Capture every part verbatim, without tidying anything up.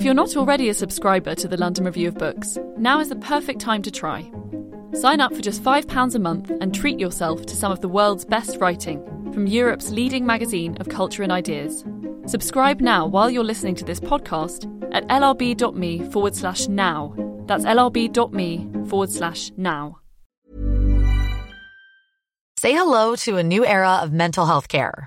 If you're not already a subscriber to the London Review of Books, now is the perfect time to try. Sign up for just five pounds a month and treat yourself to some of the world's best writing from Europe's leading magazine of culture and ideas. Subscribe now while you're listening to this podcast at lrb.me forward slash now. That's lrb.me forward slash now. Say hello to a new era of mental health care.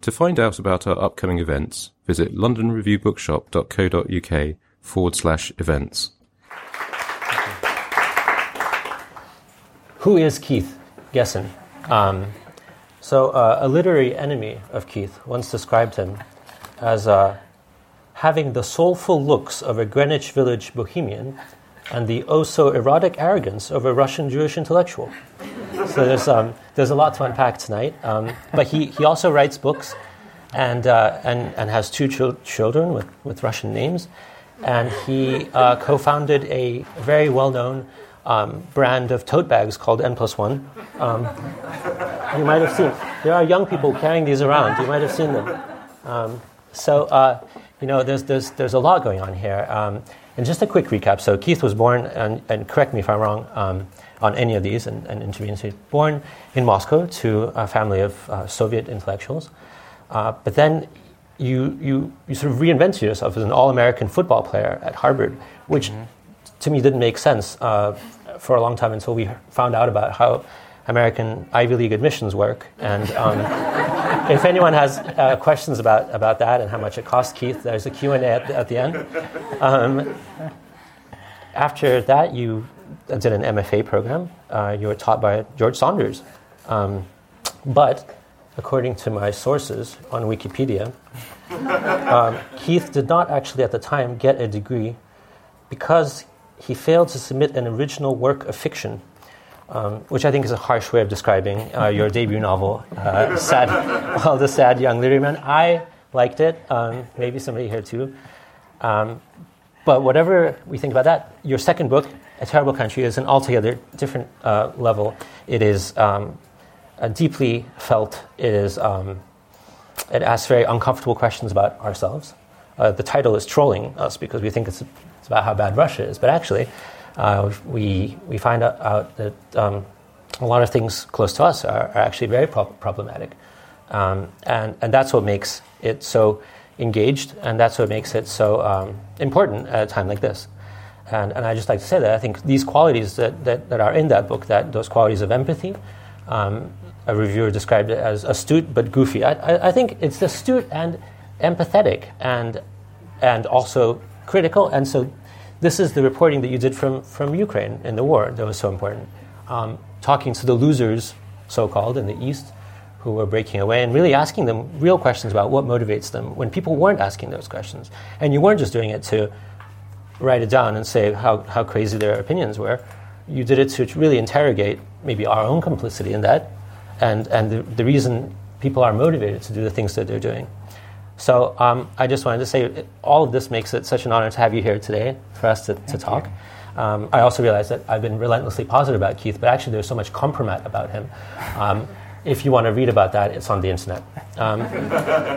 To find out about our upcoming events, visit londonreviewbookshop.co.uk forward slash events. Who is Keith Gessen? Um, so uh, a literary enemy of Keith once described him as uh, having the soulful looks of a Greenwich Village bohemian and the oh-so-erotic arrogance of a Russian Jewish intellectual. So there's um, there's a lot to unpack tonight. Um, but he, he also writes books, and uh, and and has two chil- children with, with Russian names, and he uh, co-founded a very well-known um, brand of tote bags called N plus One. Um, you might have seen. There are young people carrying these around. You might have seen them. Um, so uh, you know there's there's there's a lot going on here. Um, and just a quick recap. So Keith was born, and, and correct me if I'm wrong. Um, on any of these and, and intervenes. He was born in Moscow to a family of uh, Soviet intellectuals. Uh, but then you, you you sort of reinvented yourself as an all-American football player at Harvard, which mm-hmm. to me didn't make sense uh, for a long time until we found out about how American Ivy League admissions work. And um, if anyone has uh, questions about, about that and how much it cost Keith, there's a Q and A at the, at the end. Um, after that, you... I did an M F A program. Uh, you were taught by George Saunders. Um, but, according to my sources on Wikipedia, um, Keith did not actually at the time get a degree because he failed to submit an original work of fiction, um, which I think is a harsh way of describing uh, your debut novel, uh, Sad, well, The Sad Young Literary Man. I liked it. Um, maybe somebody here too. Um, but whatever we think about that, your second book, A Terrible Country, is an altogether different uh, level. It is um, uh, deeply felt. It is. Um, it asks very uncomfortable questions about ourselves. Uh, the title is trolling us because we think it's, it's about how bad Russia is, but actually, uh, we we find out, out that um, a lot of things close to us are, are actually very pro- problematic, um, and and that's what makes it so engaged, and that's what makes it so um, important at a time like this. And, and I just like to say that I think these qualities that, that, that are in that book, that those qualities of empathy, um, a reviewer described it as astute but goofy. I, I, I think it's astute and empathetic and and also critical. And so this is the reporting that you did from, from Ukraine in the war that was so important, um, talking to the losers, so-called, in the East who were breaking away and really asking them real questions about what motivates them when people weren't asking those questions. And you weren't just doing it to write it down and say how, how crazy their opinions were. You did it to really interrogate maybe our own complicity in that and, and the, the reason people are motivated to do the things that they're doing. So um, I just wanted to say all of this makes it such an honor to have you here today for us to, to talk. Um, I also realize that I've been relentlessly positive about Keith, but actually there's so much compromat about him. Um, if you want to read about that, it's on the internet. Um,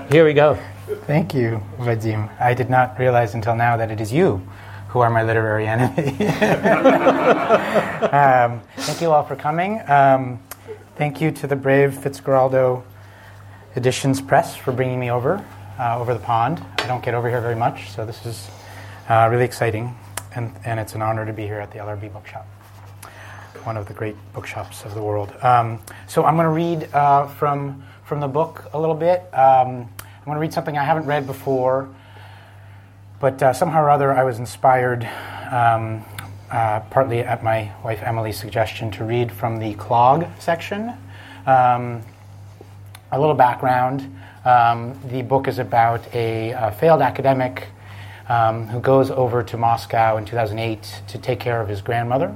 here we go. Thank you, Vadim. I did not realize until now that it is you who are my literary enemy. um, thank you all for coming. Um, thank you to the brave Fitzgeraldo Editions Press for bringing me over, uh, over the pond. I don't get over here very much, so this is uh, really exciting. and, and it's an honor to be here at the L R B Bookshop, one of the great bookshops of the world. Um, so I'm going to read uh, from from the book a little bit. Um, I'm going to read something I haven't read before, but uh, somehow or other I was inspired, um, uh, partly at my wife Emily's suggestion, to read from the Clog section. Um, a little background. Um, the book is about a, a failed academic um, who goes over to Moscow in two thousand eight to take care of his grandmother.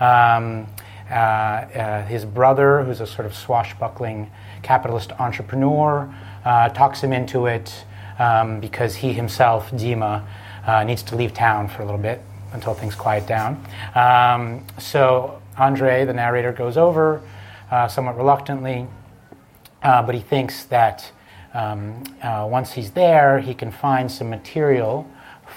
Um, uh, uh, his brother, who's a sort of swashbuckling capitalist entrepreneur, uh, talks him into it um, because he himself, Dima, uh, needs to leave town for a little bit until things quiet down. Um, so Andrei, the narrator, goes over uh, somewhat reluctantly, uh, but he thinks that um, uh, once he's there, he can find some material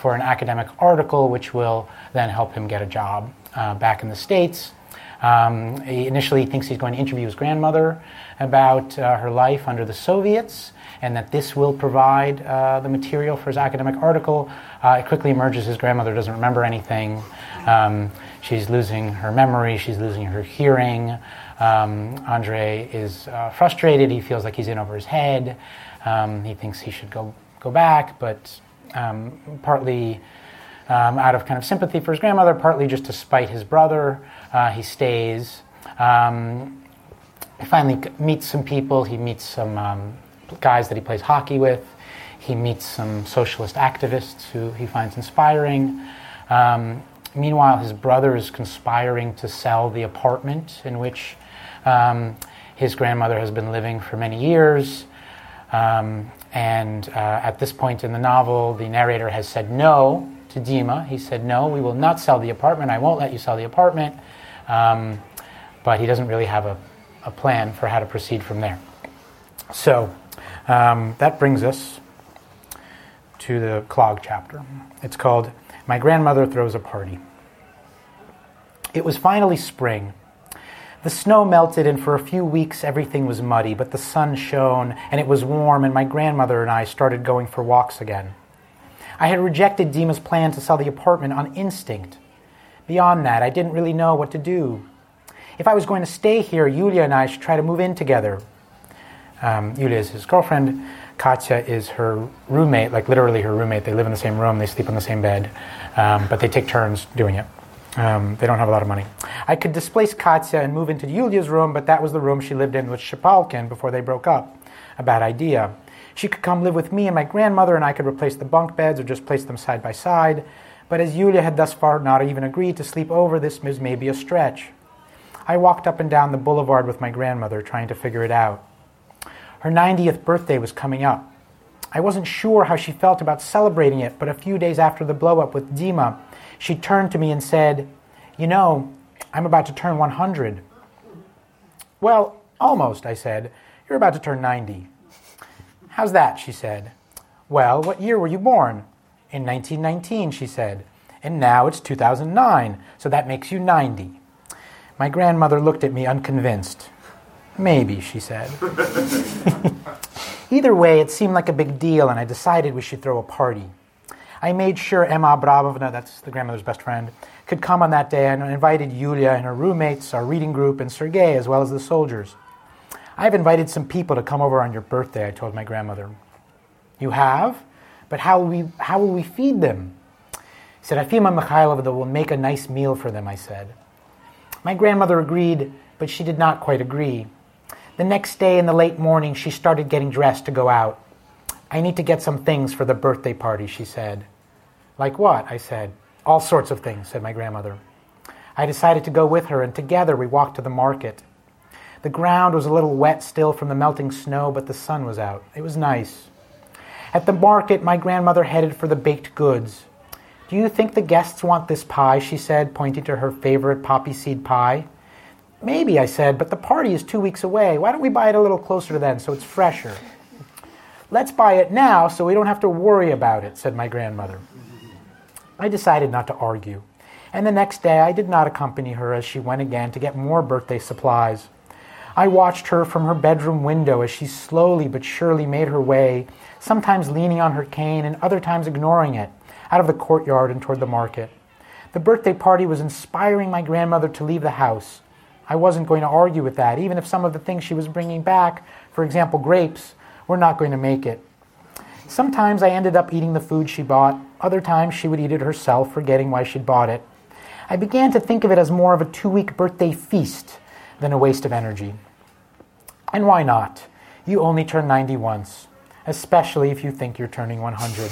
for an academic article, which will then help him get a job. Uh, back in the States. Um, he initially thinks he's going to interview his grandmother about uh, her life under the Soviets, and that this will provide uh, the material for his academic article. Uh, it quickly emerges his grandmother doesn't remember anything. Um, she's losing her memory. She's losing her hearing. Um, Andrei is uh, frustrated. He feels like he's in over his head. Um, he thinks he should go, go back, but um, partly... Um, out of kind of sympathy for his grandmother, partly just to spite his brother, uh, he stays. Um, he finally meets some people. He meets some um, guys that he plays hockey with. He meets some socialist activists who he finds inspiring. Um, meanwhile, his brother is conspiring to sell the apartment in which um, his grandmother has been living for many years. Um, and uh, at this point in the novel, the narrator has said no to Dima. He said, no, we will not sell the apartment. I won't let you sell the apartment. Um, but he doesn't really have a, a plan for how to proceed from there. So um, that brings us to the Clog chapter. It's called My Grandmother Throws a Party. It was finally spring. The snow melted, and for a few weeks everything was muddy, but the sun shone, and it was warm, and my grandmother and I started going for walks again. I had rejected Dima's plan to sell the apartment on instinct. Beyond that, I didn't really know what to do. If I was going to stay here, Yulia and I should try to move in together. Um, Yulia is his girlfriend. Katya is her roommate, like literally her roommate. They live in the same room. They sleep on the same bed. Um, but they take turns doing it. Um, they don't have a lot of money. I could displace Katya and move into Yulia's room, but that was the room she lived in with Shapalkin before they broke up. A bad idea. She could come live with me and my grandmother, and I could replace the bunk beds or just place them side by side. But as Yulia had thus far not even agreed to sleep over, this was maybe a stretch. I walked up and down the boulevard with my grandmother, trying to figure it out. Her ninetieth birthday was coming up. I wasn't sure how she felt about celebrating it, but a few days after the blow-up with Dima, she turned to me and said, "You know, I'm about to turn one hundred. "Well, almost," I said. "You're about to turn ninety. "How's that?" she said. "Well, what year were you born?" "In nineteen nineteen, she said. "And now it's two thousand nine, so that makes you ninety. My grandmother looked at me unconvinced. "Maybe," she said. Either way, it seemed like a big deal, and I decided we should throw a party. I made sure Emma Abramovna, that's the grandmother's best friend, could come on that day, and invited Yulia and her roommates, our reading group, and Sergei, as well as the soldiers. "I've invited some people to come over on your birthday," I told my grandmother. "You have? But how will we, how will we feed them?" He said, "Afima Mikhailovna will make a nice meal for them," I said. My grandmother agreed, but she did not quite agree. The next day in the late morning, she started getting dressed to go out. "I need to get some things for the birthday party," she said. "Like what?" I said. "All sorts of things," said my grandmother. I decided to go with her, and together we walked to the market. The ground was a little wet still from the melting snow, but the sun was out. It was nice. At the market, my grandmother headed for the baked goods. "Do you think the guests want this pie?" she said, pointing to her favorite poppy seed pie. "Maybe," I said, "but the party is two weeks away. Why don't we buy it a little closer to then so it's fresher?" "Let's buy it now so we don't have to worry about it," said my grandmother. I decided not to argue, and the next day I did not accompany her as she went again to get more birthday supplies. I watched her from her bedroom window as she slowly but surely made her way, sometimes leaning on her cane and other times ignoring it, out of the courtyard and toward the market. The birthday party was inspiring my grandmother to leave the house. I wasn't going to argue with that, even if some of the things she was bringing back, for example, grapes, were not going to make it. Sometimes I ended up eating the food she bought. Other times she would eat it herself, forgetting why she'd bought it. I began to think of it as more of a two-week birthday feast than a waste of energy. And why not? You only turn ninety once, especially if you think you're turning one hundred.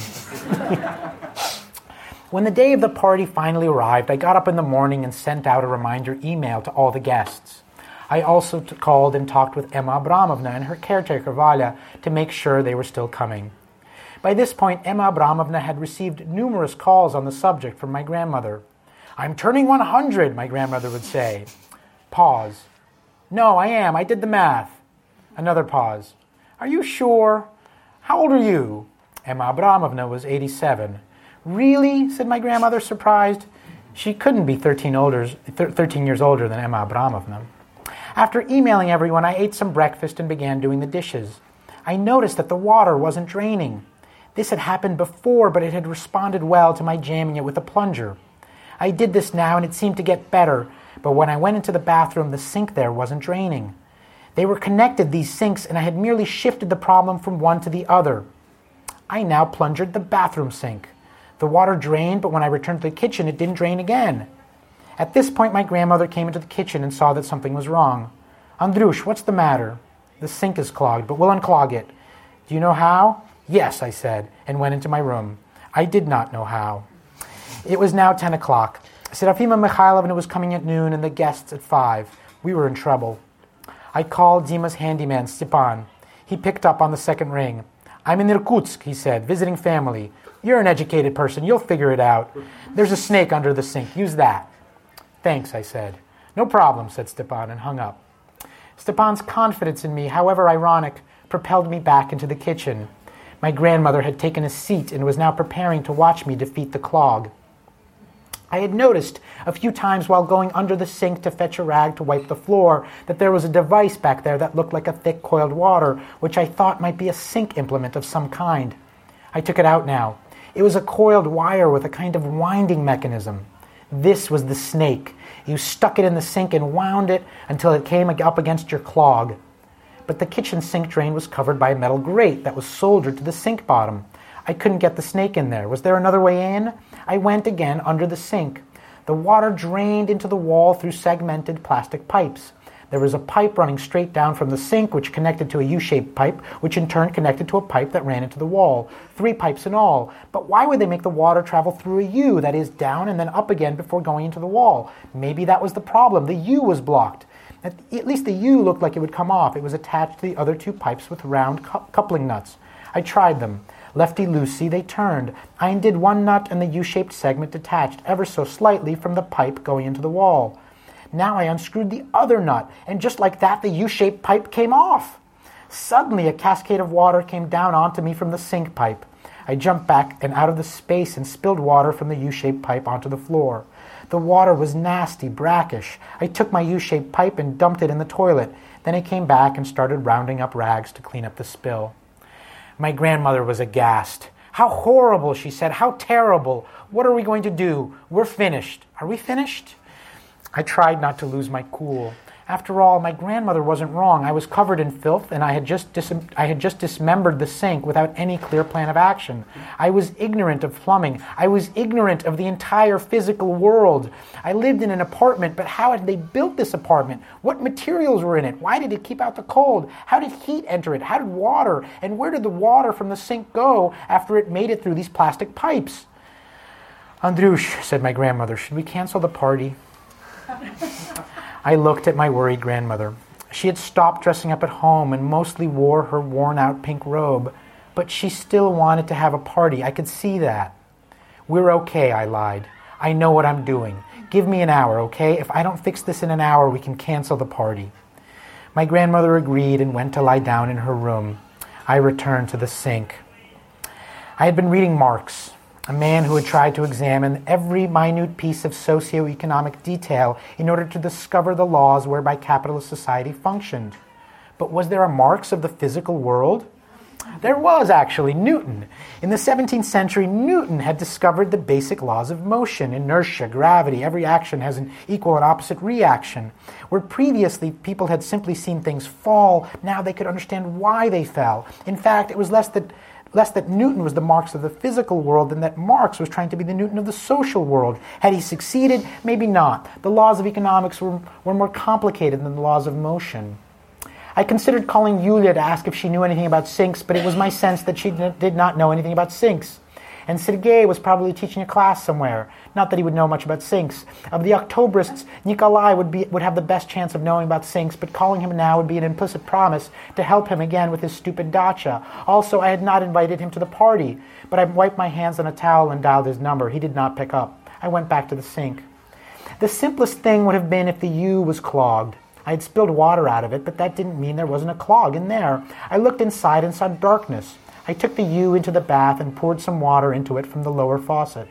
When the day of the party finally arrived, I got up in the morning and sent out a reminder email to all the guests. I also t- called and talked with Emma Abramovna and her caretaker, Valya, to make sure they were still coming. By this point, Emma Abramovna had received numerous calls on the subject from my grandmother. "I'm turning one hundred, my grandmother would say. Pause. "No, I am. I did the math." Another pause. "Are you sure? How old are you?" Emma Abramovna was eighty-seven. "Really?" said my grandmother, surprised. She couldn't be thirteen, older, thirteen years older than Emma Abramovna. After emailing everyone, I ate some breakfast and began doing the dishes. I noticed that the water wasn't draining. This had happened before, but it had responded well to my jamming it with a plunger. I did this now, and it seemed to get better, but when I went into the bathroom, the sink there wasn't draining. They were connected, these sinks, and I had merely shifted the problem from one to the other. I now plungered the bathroom sink. The water drained, but when I returned to the kitchen, it didn't drain again. At this point, my grandmother came into the kitchen and saw that something was wrong. "Andrush, what's the matter?" "The sink is clogged, but we'll unclog it." "Do you know how?" "Yes," I said, and went into my room. I did not know how. It was now ten o'clock. Serafima Mikhailovna was coming at noon and the guests at five. We were in trouble. I called Dima's handyman, Stepan. He picked up on the second ring. "I'm in Irkutsk," he said, "visiting family. You're an educated person. You'll figure it out. There's a snake under the sink. Use that." "Thanks," I said. "No problem," said Stepan, and hung up. Stepan's confidence in me, however ironic, propelled me back into the kitchen. My grandmother had taken a seat and was now preparing to watch me defeat the clog. I had noticed a few times while going under the sink to fetch a rag to wipe the floor that there was a device back there that looked like a thick coiled water, which I thought might be a sink implement of some kind. I took it out now. It was a coiled wire with a kind of winding mechanism. This was the snake. You stuck it in the sink and wound it until it came up against your clog. But the kitchen sink drain was covered by a metal grate that was soldered to the sink bottom. I couldn't get the snake in there. Was there another way in? I went again under the sink. The water drained into the wall through segmented plastic pipes. There was a pipe running straight down from the sink, which connected to a U-shaped pipe, which in turn connected to a pipe that ran into the wall. Three pipes in all. But why would they make the water travel through a U, that is, down and then up again before going into the wall? Maybe that was the problem. The U was blocked. At, at least the U looked like it would come off. It was attached to the other two pipes with round cu- coupling nuts. I tried them. Lefty-loosey, they turned. I undid one nut and the U-shaped segment detached ever so slightly from the pipe going into the wall. Now I unscrewed the other nut, and just like that, the U-shaped pipe came off. Suddenly, a cascade of water came down onto me from the sink pipe. I jumped back and out of the space and spilled water from the U-shaped pipe onto the floor. The water was nasty, brackish. I took my U-shaped pipe and dumped it in the toilet. Then I came back and started rounding up rags to clean up the spill. My grandmother was aghast. "How horrible," she said. "How terrible. What are we going to do? We're finished." Are we finished? I tried not to lose my cool. After all, my grandmother wasn't wrong. I was covered in filth, and I had just dis- I had just dismembered the sink without any clear plan of action. I was ignorant of plumbing. I was ignorant of the entire physical world. I lived in an apartment, but how had they built this apartment? What materials were in it? Why did it keep out the cold? How did heat enter it? How did water? And where did the water from the sink go after it made it through these plastic pipes? "Andrush," said my grandmother, "should we cancel the party?" I looked at my worried grandmother. She had stopped dressing up at home and mostly wore her worn-out pink robe, but she still wanted to have a party. I could see that. "We're okay," I lied. "I know what I'm doing. Give me an hour, okay? If I don't fix this in an hour, we can cancel the party." My grandmother agreed and went to lie down in her room. I returned to the sink. I had been reading Marx, a man who had tried to examine every minute piece of socioeconomic detail in order to discover the laws whereby capitalist society functioned. But was there a Marx of the physical world? There was actually Newton. In the seventeenth century, Newton had discovered the basic laws of motion, inertia, gravity. Every action has an equal and opposite reaction. Where previously people had simply seen things fall, now they could understand why they fell. In fact, it was less that less that Newton was the Marx of the physical world than that Marx was trying to be the Newton of the social world. Had he succeeded? Maybe not. The laws of economics were, were more complicated than the laws of motion. I considered calling Yulia to ask if she knew anything about sinks, but it was my sense that she did not know anything about sinks. And Sergei was probably teaching a class somewhere. Not that he would know much about sinks. Of the Octobrists, Nikolai would be would have the best chance of knowing about sinks, but calling him now would be an implicit promise to help him again with his stupid dacha. Also, I had not invited him to the party, but I wiped my hands on a towel and dialed his number. He did not pick up. I went back to the sink. The simplest thing would have been if the U was clogged. I had spilled water out of it, but that didn't mean there wasn't a clog in there. I looked inside and saw darkness. I took the U into the bath and poured some water into it from the lower faucet.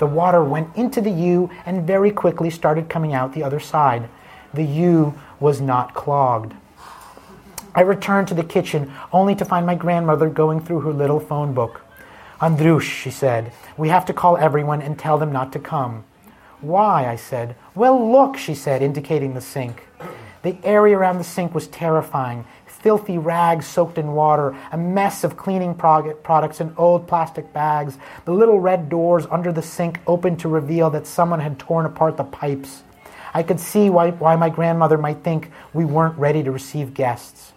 The water went into the U and very quickly started coming out the other side. The U was not clogged. I returned to the kitchen only to find my grandmother going through her little phone book. "Andrush," she said, "we have to call everyone and tell them not to come." "Why?" I said. "Well, look," she said, indicating the sink. The area around the sink was terrifying. Filthy rags soaked in water, a mess of cleaning prog- products in old plastic bags. The little red doors under the sink opened to reveal that someone had torn apart the pipes. I could see why, why my grandmother might think we weren't ready to receive guests.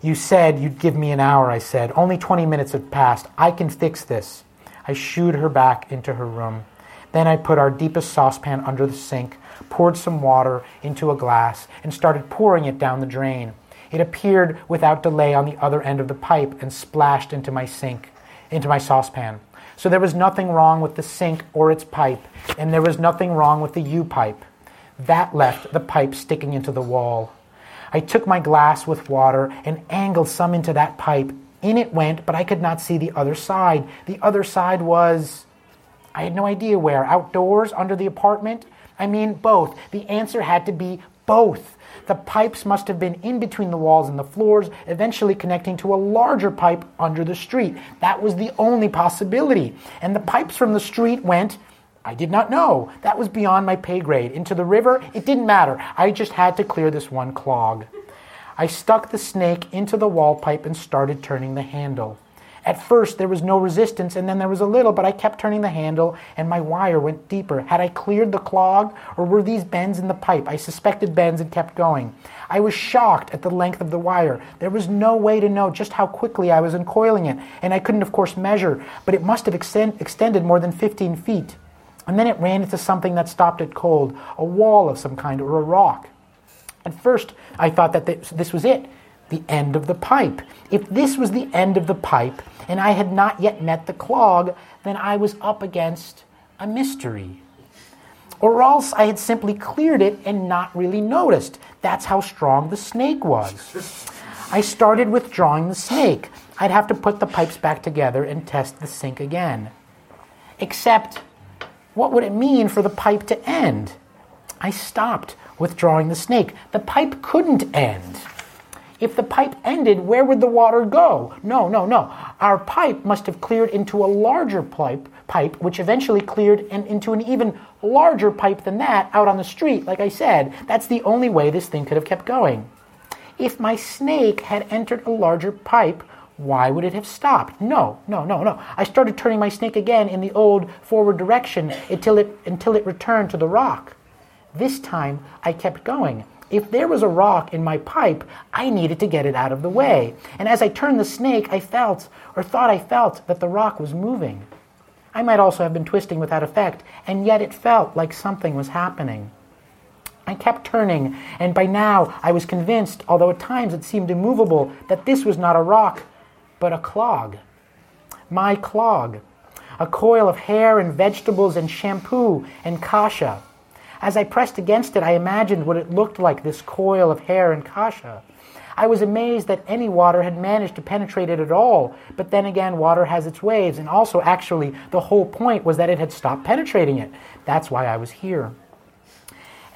"You said you'd give me an hour," I said. "Only twenty minutes had passed. I can fix this." I shooed her back into her room. Then I put our deepest saucepan under the sink, poured some water into a glass, and started pouring it down the drain. It appeared without delay on the other end of the pipe and splashed into my sink, into my saucepan. So there was nothing wrong with the sink or its pipe, and there was nothing wrong with the U-pipe. That left the pipe sticking into the wall. I took my glass with water and angled some into that pipe. In it went, but I could not see the other side. The other side was... I had no idea where. Outdoors? Under the apartment? I mean, both. The answer had to be both. The pipes must have been in between the walls and the floors, eventually connecting to a larger pipe under the street. That was the only possibility. And the pipes from the street went, I did not know. That was beyond my pay grade. Into the river? It didn't matter. I just had to clear this one clog. I stuck the snake into the wall pipe and started turning the handle. At first, there was no resistance, and then there was a little, but I kept turning the handle, and my wire went deeper. Had I cleared the clog, or were these bends in the pipe? I suspected bends and kept going. I was shocked at the length of the wire. There was no way to know just how quickly I was uncoiling it, and I couldn't, of course, measure, but it must have extend, extended more than fifteen feet. And then it ran into something that stopped it cold, a wall of some kind, or a rock. At first, I thought that th- this was it. The end of the pipe. If this was the end of the pipe, and I had not yet met the clog, then I was up against a mystery. Or else I had simply cleared it and not really noticed. That's how strong the snake was. I started withdrawing the snake. I'd have to put the pipes back together and test the sink again. Except, what would it mean for the pipe to end? I stopped withdrawing the snake. The pipe couldn't end. If the pipe ended, where would the water go? No, no, no. Our pipe must have cleared into a larger pipe, pipe, which eventually cleared and into an even larger pipe than that out on the street, like I said. That's the only way this thing could have kept going. If my snake had entered a larger pipe, why would it have stopped? No, no, no, no. I started turning my snake again in the old forward direction until it, until it returned to the rock. This time, I kept going. If there was a rock in my pipe, I needed to get it out of the way. And as I turned the snake, I felt, or thought I felt, that the rock was moving. I might also have been twisting without effect, and yet it felt like something was happening. I kept turning, and by now I was convinced, although at times it seemed immovable, that this was not a rock, but a clog. My clog. A coil of hair and vegetables and shampoo and kasha. As I pressed against it, I imagined what it looked like, this coil of hair and kasha. I was amazed that any water had managed to penetrate it at all, but then again, water has its waves, and also, actually, the whole point was that it had stopped penetrating it. That's why I was here.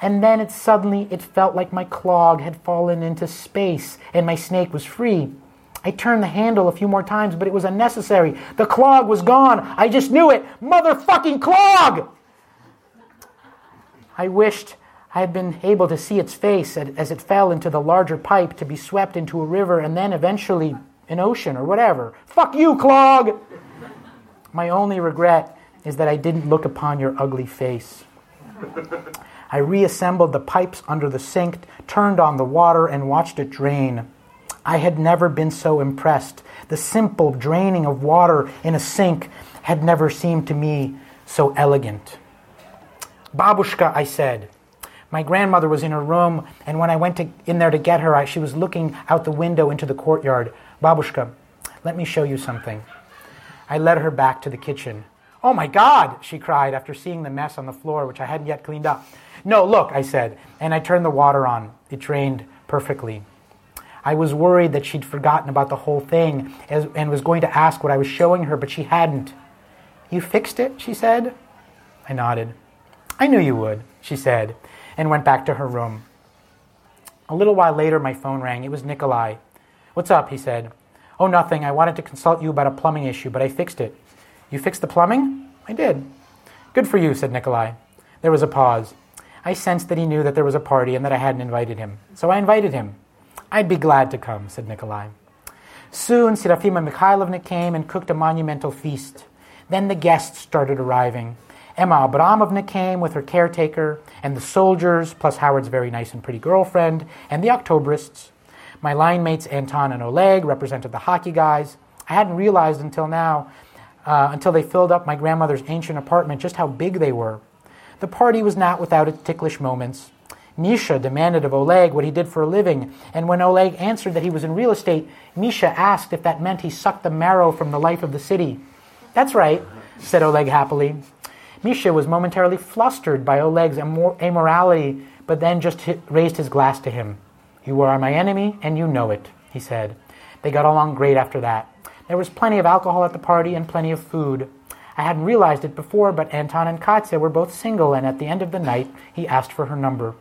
And then it suddenly, it felt like my clog had fallen into space, and my snake was free. I turned the handle a few more times, but it was unnecessary. The clog was gone. I just knew it. Motherfucking clog! I wished I had been able to see its face as it fell into the larger pipe to be swept into a river and then eventually an ocean or whatever. Fuck you, clog! My only regret is that I didn't look upon your ugly face. I reassembled the pipes under the sink, turned on the water, and watched it drain. I had never been so impressed. The simple draining of water in a sink had never seemed to me so elegant. Babushka, I said. My grandmother was in her room, and when I went to, in there to get her, I, she was looking out the window into the courtyard. Babushka, let me show you something. I led her back to the kitchen. Oh my God, she cried after seeing the mess on the floor, which I hadn't yet cleaned up. No, look, I said, and I turned the water on. It drained perfectly. I was worried that she'd forgotten about the whole thing as, and was going to ask what I was showing her, but she hadn't. You fixed it, she said. I nodded. I knew you would, she said, and went back to her room. A little while later, my phone rang. It was Nikolai. What's up, he said. Oh, nothing. I wanted to consult you about a plumbing issue, but I fixed it. You fixed the plumbing? I did. Good for you, said Nikolai. There was a pause. I sensed that he knew that there was a party and that I hadn't invited him. So I invited him. I'd be glad to come, said Nikolai. Soon, Serafima Mikhailovna came and cooked a monumental feast. Then the guests started arriving. Emma Abramovna came with her caretaker, and the soldiers, plus Howard's very nice and pretty girlfriend, and the Octoberists. My line mates Anton and Oleg represented the hockey guys. I hadn't realized until now Uh, until they filled up my grandmother's ancient apartment, just how big they were. The party was not without its ticklish moments. Misha demanded of Oleg what he did for a living, and when Oleg answered that he was in real estate, Misha asked if that meant he sucked the marrow from the life of the city. That's right, said Oleg happily. Misha was momentarily flustered by Oleg's amor- amorality, but then just hit, raised his glass to him. You are my enemy, and you know it, he said. They got along great after that. There was plenty of alcohol at the party and plenty of food. I hadn't realized it before, but Anton and Katya were both single, and at the end of the night, he asked for her number.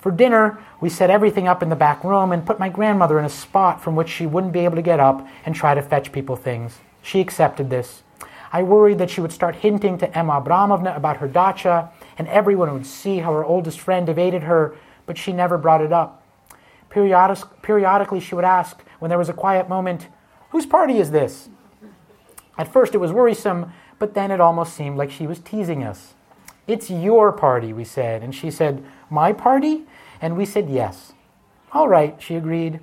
For dinner, we set everything up in the back room and put my grandmother in a spot from which she wouldn't be able to get up and try to fetch people things. She accepted this. I worried that she would start hinting to Emma Abramovna about her dacha, and everyone would see how her oldest friend evaded her, but she never brought it up. Periodic- periodically, she would ask, when there was a quiet moment, whose party is this? At first it was worrisome, but then it almost seemed like she was teasing us. It's your party, we said, and she said, my party? And we said yes. All right, she agreed.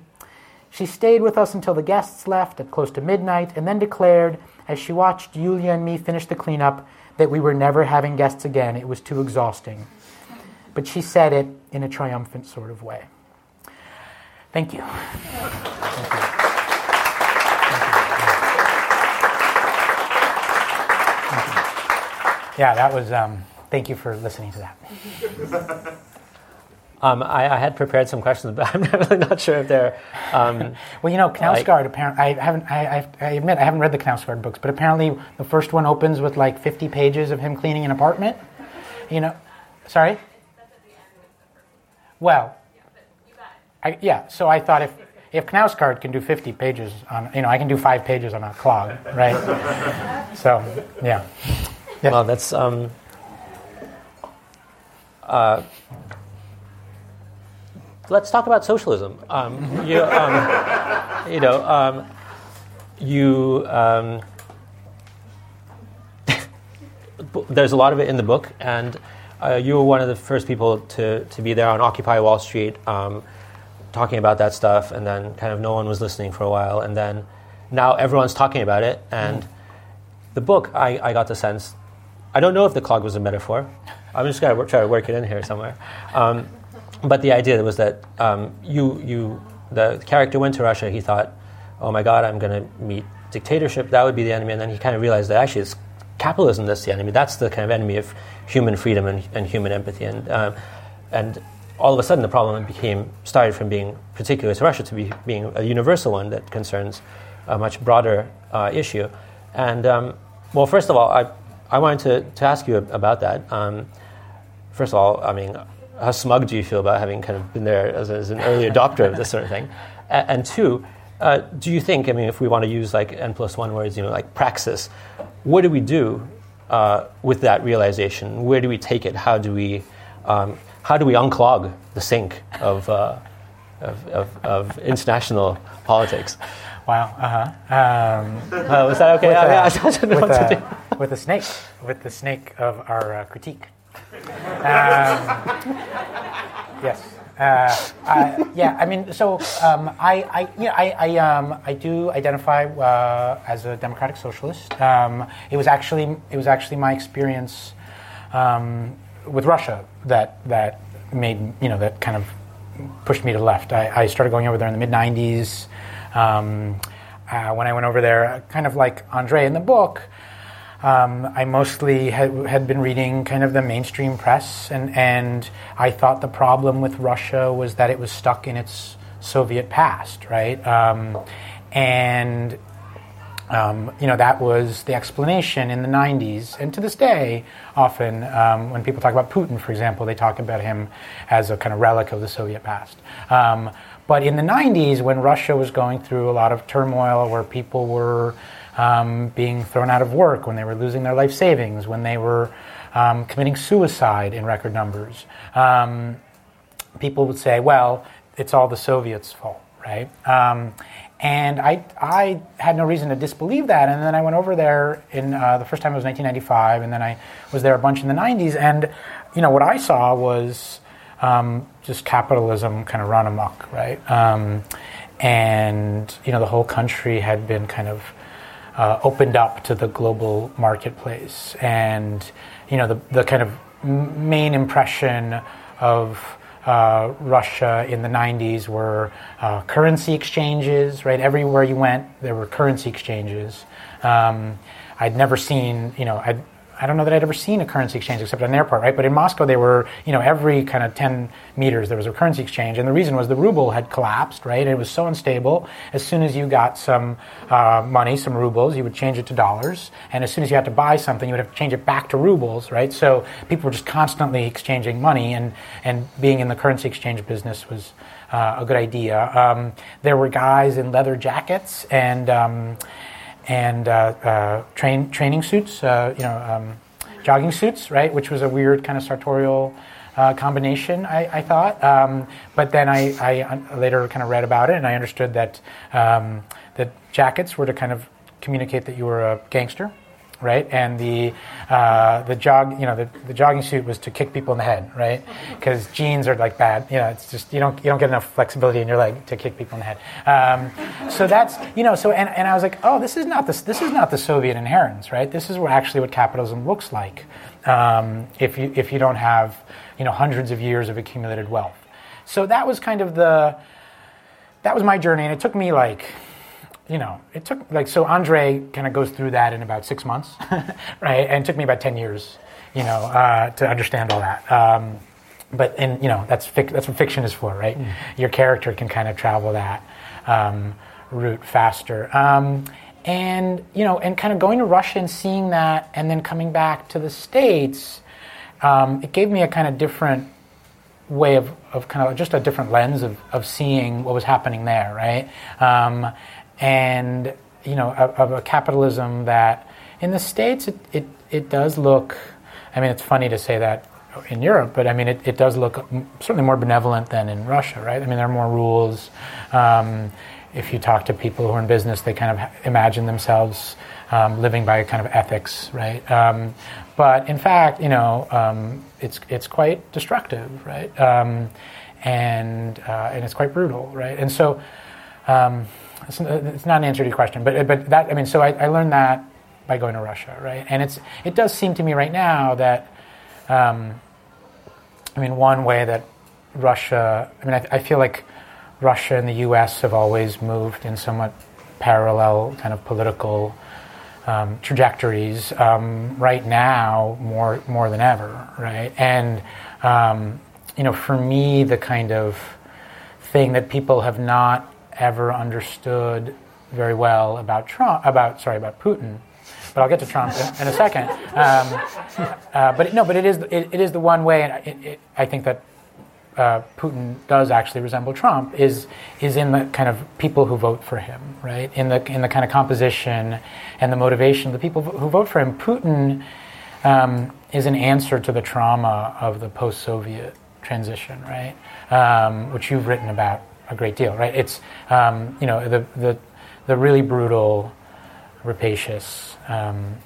She stayed with us until the guests left at close to midnight, and then declared, as she watched Yulia and me finish the cleanup, that we were never having guests again. It was too exhausting. But she said it in a triumphant sort of way. Thank you. Thank you. Yeah, that was, um, thank you for listening to that. um, I, I had prepared some questions, but I'm really not sure if they're... Um, well, you know, Knausgaard, like, apparently, I haven't, I, I admit, I haven't read the Knausgaard books, but apparently the first one opens with like fifty pages of him cleaning an apartment. You know, sorry? Well, I, yeah, so I thought if, if Knausgaard can do fifty pages on, you know, I can do five pages on a clog, right? So, yeah. Yeah. Well, that's um, uh, let's talk about socialism. Um, you, um, you know, um, you um, there's a lot of it in the book, and uh, you were one of the first people to, to be there on Occupy Wall Street, um, talking about that stuff, and then kind of no one was listening for a while, and then now everyone's talking about it, and mm. the book, I, I got the sense. I don't know if the clog was a metaphor. I'm just going to try to work it in here somewhere. Um, but the idea was that um, you, you, the character went to Russia. He thought, oh, my God, I'm going to meet dictatorship. That would be the enemy. And then he kind of realized that actually it's capitalism that's the enemy. That's the kind of enemy of human freedom and, and human empathy. And, um, and all of a sudden the problem became started from being particular to Russia to be, being a universal one that concerns a much broader uh, issue. And... Um, Well, first of all, I I wanted to, to ask you about that. Um, first of all, I mean, how smug do you feel about having kind of been there as, as an early adopter of this sort of thing? And, and two, Uh, do you think, I mean, if we want to use like N plus one words, you know, like praxis, what do we do uh, with that realization? Where do we take it? How do we, um, how do we unclog the sink of uh, of, of, of international politics? Wow. Uh-huh. Um, uh, was that okay? With, uh, I, I with, a, with a snake, with the snake of our uh, critique. Um, yes. Uh, I, yeah. I mean, so um, I, I, you know, I, I, um, I do identify uh, as a democratic socialist. Um, it was actually, it was actually my experience um, with Russia that that made, you know, that kind of pushed me to the left. I, I started going over there in the mid nineties. Um, uh, when I went over there, kind of like Andre in the book. Um, I mostly had, had been reading kind of the mainstream press, and, and I thought the problem with Russia was that it was stuck in its Soviet past, right? Um, and, um, you know, that was the explanation in the nineties. And to this day, often um, when people talk about Putin, for example, they talk about him as a kind of relic of the Soviet past. Um, but in the nineties, when Russia was going through a lot of turmoil, where people were Um, being thrown out of work, when they were losing their life savings, when they were um, committing suicide in record numbers, um, people would say, well, it's all the Soviets' fault, right? Um, and I, I had no reason to disbelieve that, and then I went over there in, uh, the first time it was nineteen ninety-five, and then I was there a bunch in the nineties, and, you know, what I saw was um, just capitalism kind of run amok, right? Um, and, you know, the whole country had been kind of Uh, opened up to the global marketplace, and you know the the kind of main impression of uh, Russia in the nineties were uh, currency exchanges. Right, everywhere you went, there were currency exchanges. Um, I'd never seen, you know, I I don't know that I'd ever seen a currency exchange except at an airport, right? But in Moscow, they were, you know, every kind of ten meters there was a currency exchange, and the reason was the ruble had collapsed, right? It was so unstable. As soon as you got some uh, money, some rubles, you would change it to dollars, and as soon as you had to buy something, you would have to change it back to rubles, right? So people were just constantly exchanging money, and, and being in the currency exchange business was uh, a good idea. Um, there were guys in leather jackets and Um, and uh, uh, train training suits, uh, you know, um, jogging suits, right? Which was a weird kind of sartorial uh, combination, I, I thought. Um, but then I, I later kind of read about it, and I understood that um, that jackets were to kind of communicate that you were a gangster, right? And the uh, the jog, you know, the, the jogging suit was to kick people in the head, right? Because jeans are like bad, you know. It's just you don't you don't get enough flexibility in your leg to kick people in the head. Um, so that's you know. So and, and I was like, oh, this is not this this is not the Soviet inheritance, right? This is what actually what capitalism looks like um, if you if you don't have you know hundreds of years of accumulated wealth. So that was kind of the that was my journey, and it took me like. You know, it took, like, so Andre kind of goes through that in about six months, right? And it took me about ten years, you know, uh, to understand all that. Um, but, and, you know, that's fic- that's what fiction is for, right? Mm. Your character can kind of travel that um, route faster. Um, and, you know, and kind of going to Russia and seeing that and then coming back to the States, um, it gave me a kind of different way of, of kind of just a different lens of, of seeing what was happening there, right? Um, And, you know, of a capitalism that in the States, it, it, it does look, I mean, it's funny to say that in Europe, but I mean, it, it does look certainly more benevolent than in Russia, right? I mean, there are more rules. Um, if you talk to people who are in business, they kind of imagine themselves um, living by a kind of ethics, right? Um, but in fact, you know, um, it's it's quite destructive, right? Um, and uh, and it's quite brutal, right? And so Um, It's not an answer to your question, but but that I mean, so I, I learned that by going to Russia, right? And it's it does seem to me right now that, um, I mean, one way that Russia, I mean, I, I feel like Russia and the U S have always moved in somewhat parallel kind of political um, trajectories. Um, right now, more more than ever, right? And um, you know, for me, the kind of thing that people have not ever understood very well about Trump, about sorry, about Putin, but I'll get to Trump in, in a second. Um, uh, but no, but it is it, it is the one way, and it, it, I think that uh, Putin does actually resemble Trump is is in the kind of people who vote for him, right? In the in the kind of composition and the motivation of the people who vote for him. Putin um, is an answer to the trauma of the post-Soviet transition, right? Um, which you've written about a great deal, right? It's um, you know the the the really brutal, rapacious um,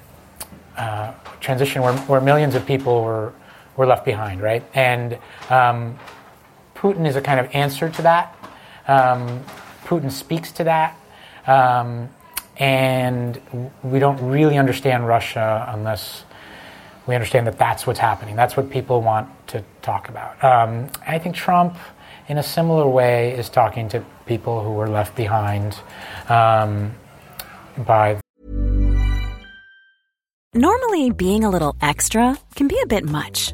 uh, transition where where millions of people were. We're left behind, right? And um, Putin is a kind of answer to that. Um, Putin speaks to that. Um, and we don't really understand Russia unless we understand that that's what's happening. That's what people want to talk about. Um, I think Trump, in a similar way, is talking to people who were left behind um, by... Normally, being a little extra can be a bit much,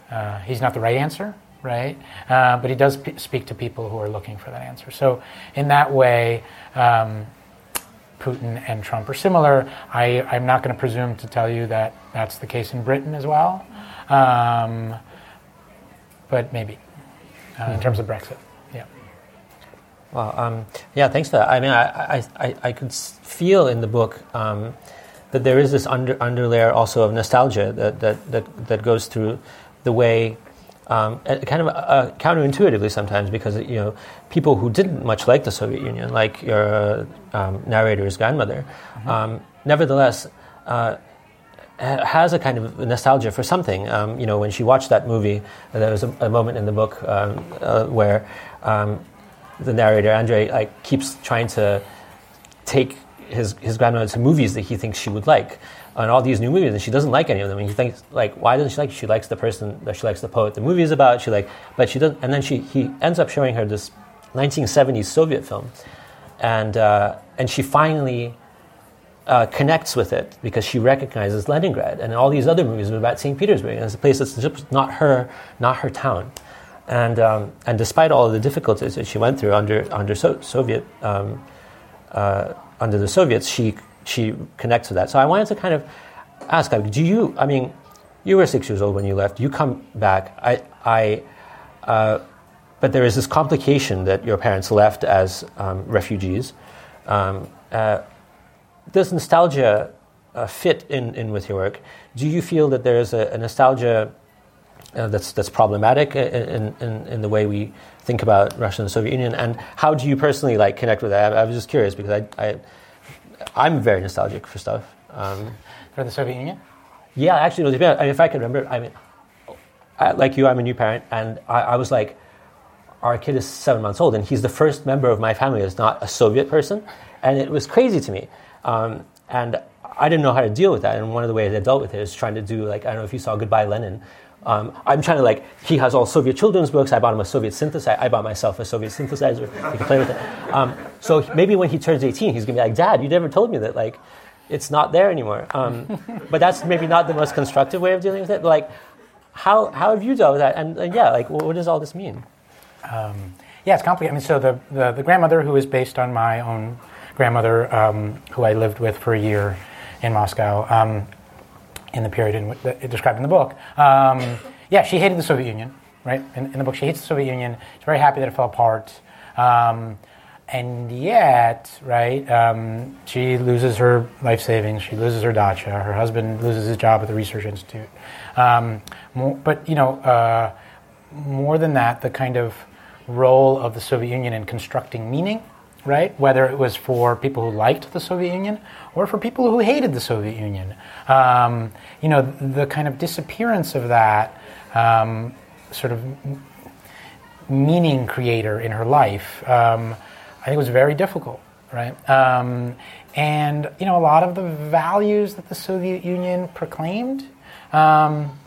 Uh, he's not the right answer, right? Uh, but he does p- speak to people who are looking for that answer. So in that way, um, Putin and Trump are similar. I, I'm not going to presume to tell you that that's the case in Britain as well, um, but maybe uh, mm-hmm. in terms of Brexit, yeah. Well, um, yeah, thanks for that. I mean, I I, I could feel in the book. Um, that there is this under underlayer also of nostalgia that that that, that goes through the way, um, kind of uh, counterintuitively sometimes, because you know people who didn't much like the Soviet Union, like your um, narrator's grandmother, mm-hmm. um, nevertheless uh, has a kind of nostalgia for something. Um, you know, when she watched that movie, there was a, a moment in the book um, uh, where um, the narrator Andrei like keeps trying to take. His his grandmother to movies that he thinks she would like, and all these new movies, and she doesn't like any of them. And he thinks, like, why doesn't she like? She likes the person that she likes, the poet the movie is about. She like, but she doesn't. And then she he ends up showing her this nineteen seventies Soviet film, and uh, and she finally uh, connects with it because she recognizes Leningrad and all these other movies about Saint Petersburg, and it's a place that's just not her, not her town, and um, and despite all of the difficulties that she went through under under so- Soviet. Um, uh, Under the Soviets, she she connects to that. So I wanted to kind of ask, like, do you? I mean, you were six years old when you left. You come back. I I, uh, but there is this complication that your parents left as um, refugees. Um, uh, does nostalgia uh, fit in, in with your work? Do you feel that there is a, a nostalgia uh, that's that's problematic in, in in the way we? Think about Russia and the Soviet Union, and how do you personally like connect with that? I, I was just curious because I, I, I'm very nostalgic for stuff. Um, for the Soviet Union? Yeah, actually, if I can remember, I mean, I, like you, I'm a new parent, and I, I was like, our kid is seven months old, and he's the first member of my family that's not a Soviet person, and it was crazy to me. Um, and I didn't know how to deal with that, and one of the ways I dealt with it is trying to do, like, I don't know if you saw Goodbye Lenin. Um, I'm trying to like, he has all Soviet children's books, I bought him a Soviet synthesizer, I bought myself a Soviet synthesizer, you can play with it. Um, so maybe when he turns eighteen, he's going to be like, Dad, you never told me that, like, it's not there anymore. Um, but that's maybe not the most constructive way of dealing with it. But, like, how how have you dealt with that? And, and yeah, like, what does all this mean? Um, Yeah, it's complicated. I mean, so the, the, the grandmother, who is based on my own grandmother, um, who I lived with for a year in Moscow, um, in the period in, uh, described in the book, um, yeah, she hated the Soviet Union, right? In, in the book, she hates the Soviet Union. She's very happy that it fell apart. Um, and yet, right, um, she loses her life savings. She loses her dacha. Her husband loses his job at the Research Institute. Um, more, but, you know, uh, more than that, the kind of role of the Soviet Union in constructing meaning, right? Whether it was for people who liked the Soviet Union or for people who hated the Soviet Union. Um, you know, the kind of disappearance of that um, sort of meaning creator in her life, um, I think was very difficult, right? Um, and, you know, a lot of the values that the Soviet Union proclaimed, um,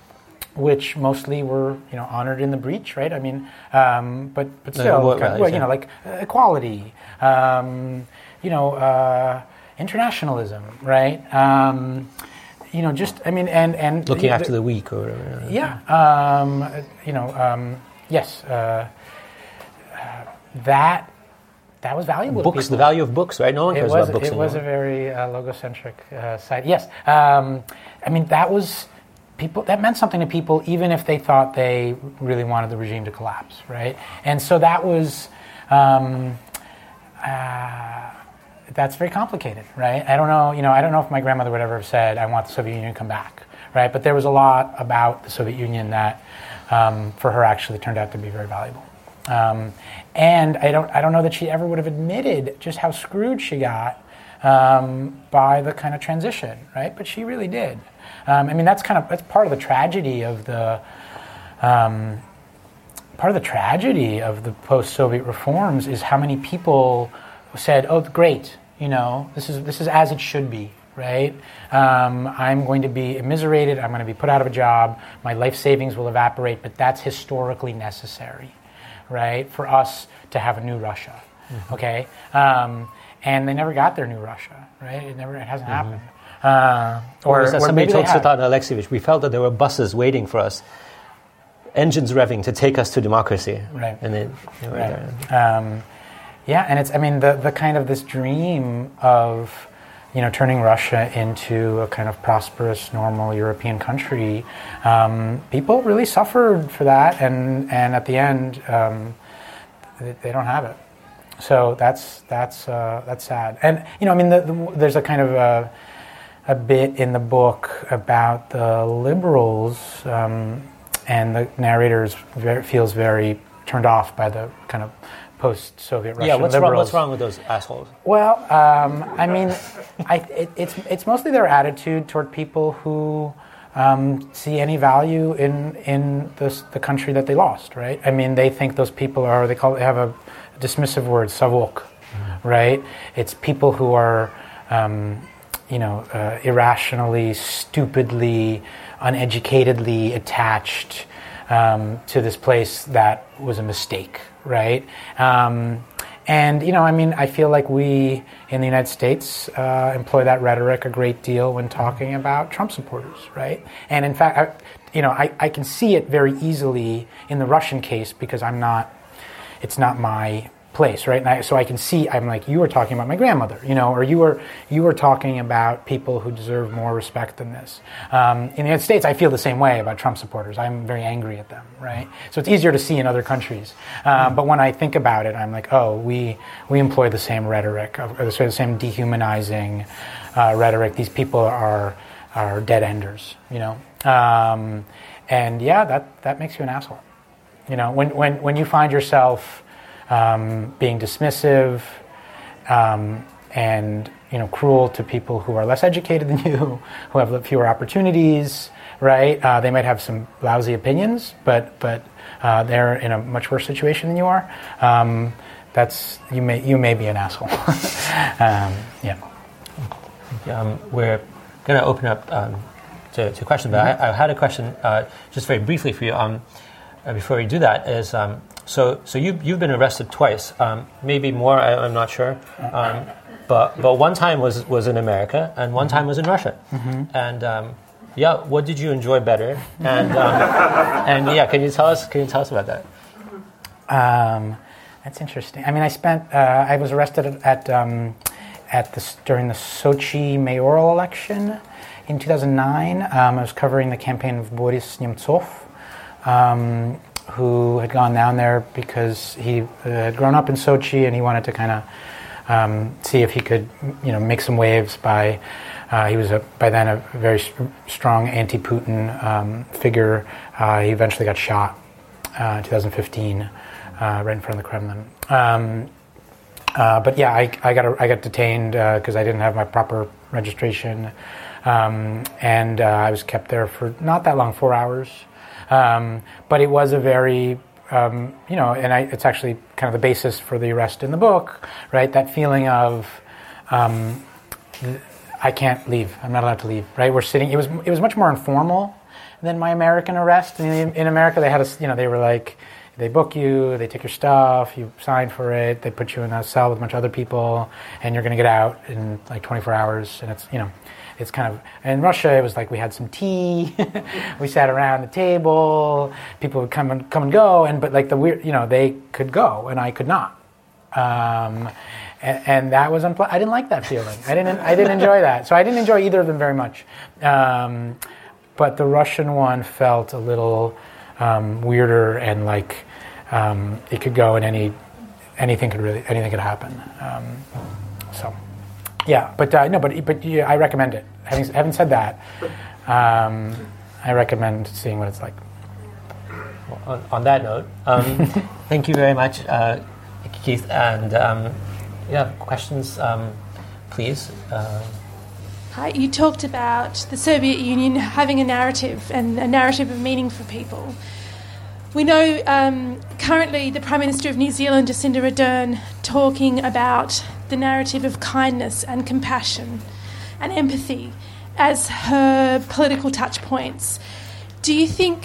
which mostly were, you know, honored in the breach, right? I mean, um, but but still, no, kind of, well, you know, like uh, equality, um, you know, uh, internationalism, right? Um, you know, just I mean, and and looking after the, the weak, or whatever. Yeah, um, you know, um, yes, uh, uh, that that was valuable. Books, to the value of books, right? No one cares was, about books. It anymore. was a very uh, logocentric uh, side. Yes, um, I mean, that was. People, that meant something to people, even if they thought they really wanted the regime to collapse, right? And so that was, um, uh, that's very complicated, right? I don't know, you know, I don't know if my grandmother would ever have said, "I want the Soviet Union to come back," right? But there was a lot about the Soviet Union that, um, for her, actually turned out to be very valuable. Um, and I don't, I don't know that she ever would have admitted just how screwed she got um, by the kind of transition, right? But she really did. Um, I mean, that's kind of that's part of the tragedy of the um, part of the tragedy of the post-Soviet reforms is how many people said, "Oh, great, you know, this is this is as it should be, right? Um, I'm going to be immiserated. I'm going to be put out of a job. My life savings will evaporate, but that's historically necessary, right, for us to have a new Russia." Mm-hmm. Okay, um, and they never got their new Russia, right? It never it hasn't mm-hmm. happened. Uh, or, or somebody told Svetlana Aleksievich, "We felt that there were buses waiting for us, engines revving to take us to democracy." Right. And they, they were right. there. Um, yeah, and it's, I mean, the, the kind of this dream of, you know, turning Russia into a kind of prosperous, normal European country, um, people really suffered for that, and, and at the end, um, they, they don't have it. So that's, that's, uh, that's sad. And, you know, I mean, the, the, there's a kind of... Uh, a bit in the book about the liberals, um, and the narrator feels very turned off by the kind of post-Soviet Russian yeah, what's liberals. Yeah, what's wrong with those assholes? Well, um, I mean, I, it, it's it's mostly their attitude toward people who um, see any value in in this, the country that they lost, right? I mean, they think those people are, they call they have a dismissive word, savok, mm-hmm. right? It's people who are... Um, you know, uh, irrationally, stupidly, uneducatedly attached um, to this place that was a mistake, right? Um, and, you know, I mean, I feel like we in the United States uh, employ that rhetoric a great deal when talking about Trump supporters, right? And in fact, I, you know, I, I can see it very easily in the Russian case because I'm not, it's not my... place, right? And I, so I can see, I'm like, you were talking about my grandmother, you know, or you were you were talking about people who deserve more respect than this. Um, in the United States, I feel the same way about Trump supporters. I'm very angry at them, right? So it's easier to see in other countries. Uh, mm. But when I think about it, I'm like, oh, we we employ the same rhetoric, or the same dehumanizing uh, rhetoric. These people are are dead enders, you know? Um, and yeah, that, that makes you an asshole. You know, when when, when you find yourself Um, being dismissive um, and, you know, cruel to people who are less educated than you, who have fewer opportunities, right? Uh, they might have some lousy opinions, but but uh, they're in a much worse situation than you are. Um, that's you may you may be an asshole. um, yeah. Um, we're going to open up um, to, to questions, but mm-hmm. I, I had a question uh, just very briefly for you. Um, before we do that, is. Um, So, so you you've been arrested twice, um, maybe more. I, I'm not sure, um, but but one time was, was in America, and one mm-hmm. time was in Russia. Mm-hmm. And um, yeah, what did you enjoy better? And um, and yeah, can you tell us can you tell us about that? Um, That's interesting. I mean, I spent, uh, I was arrested at, um, at the, during the Sochi mayoral election in two thousand nine. Um, I was covering the campaign of Boris Nemtsov, um, who had gone down there because he uh, had grown up in Sochi and he wanted to kind of um, see if he could, you know, make some waves by, uh, he was a, by then a very strong anti-Putin um, figure. Uh, he eventually got shot uh, in two thousand fifteen. Uh, right in front of the Kremlin. Um, uh, but yeah, I, I got a, I got detained because uh, I didn't have my proper registration, um, and uh, I was kept there for not that long, four hours. Um, but it was a very, um, you know, and I, it's actually kind of the basis for the arrest in the book, right? That feeling of um, th- I can't leave. I'm not allowed to leave. Right? We're sitting. It was it was much more informal than my American arrest. In, in America, they had a, you know, they were like. They book you, they take your stuff, you sign for it, they put you in a cell with a bunch of other people, and you're going to get out in like twenty-four hours, and it's, you know, it's kind of... In Russia, it was like we had some tea, we sat around the table, people would come and come and go, and but like the weird, you know, they could go, and I could not. Um, and, and that was... Unpl- I didn't like that feeling. I didn't I didn't enjoy that. So I didn't enjoy either of them very much. Um, but the Russian one felt a little... Um, weirder and like um, it could go and any anything could really anything could happen. Um, so yeah, but uh, no, but but yeah, I recommend it. Having having said that, um, I recommend seeing what it's like. Well, on, on that note, um, thank you very much, uh, Keith. And um, yeah, questions, um, please. Uh, Hi, you talked about the Soviet Union having a narrative and a narrative of meaning for people. We know um, currently the Prime Minister of New Zealand, Jacinda Ardern, talking about the narrative of kindness and compassion and empathy as her political touch points. Do you think,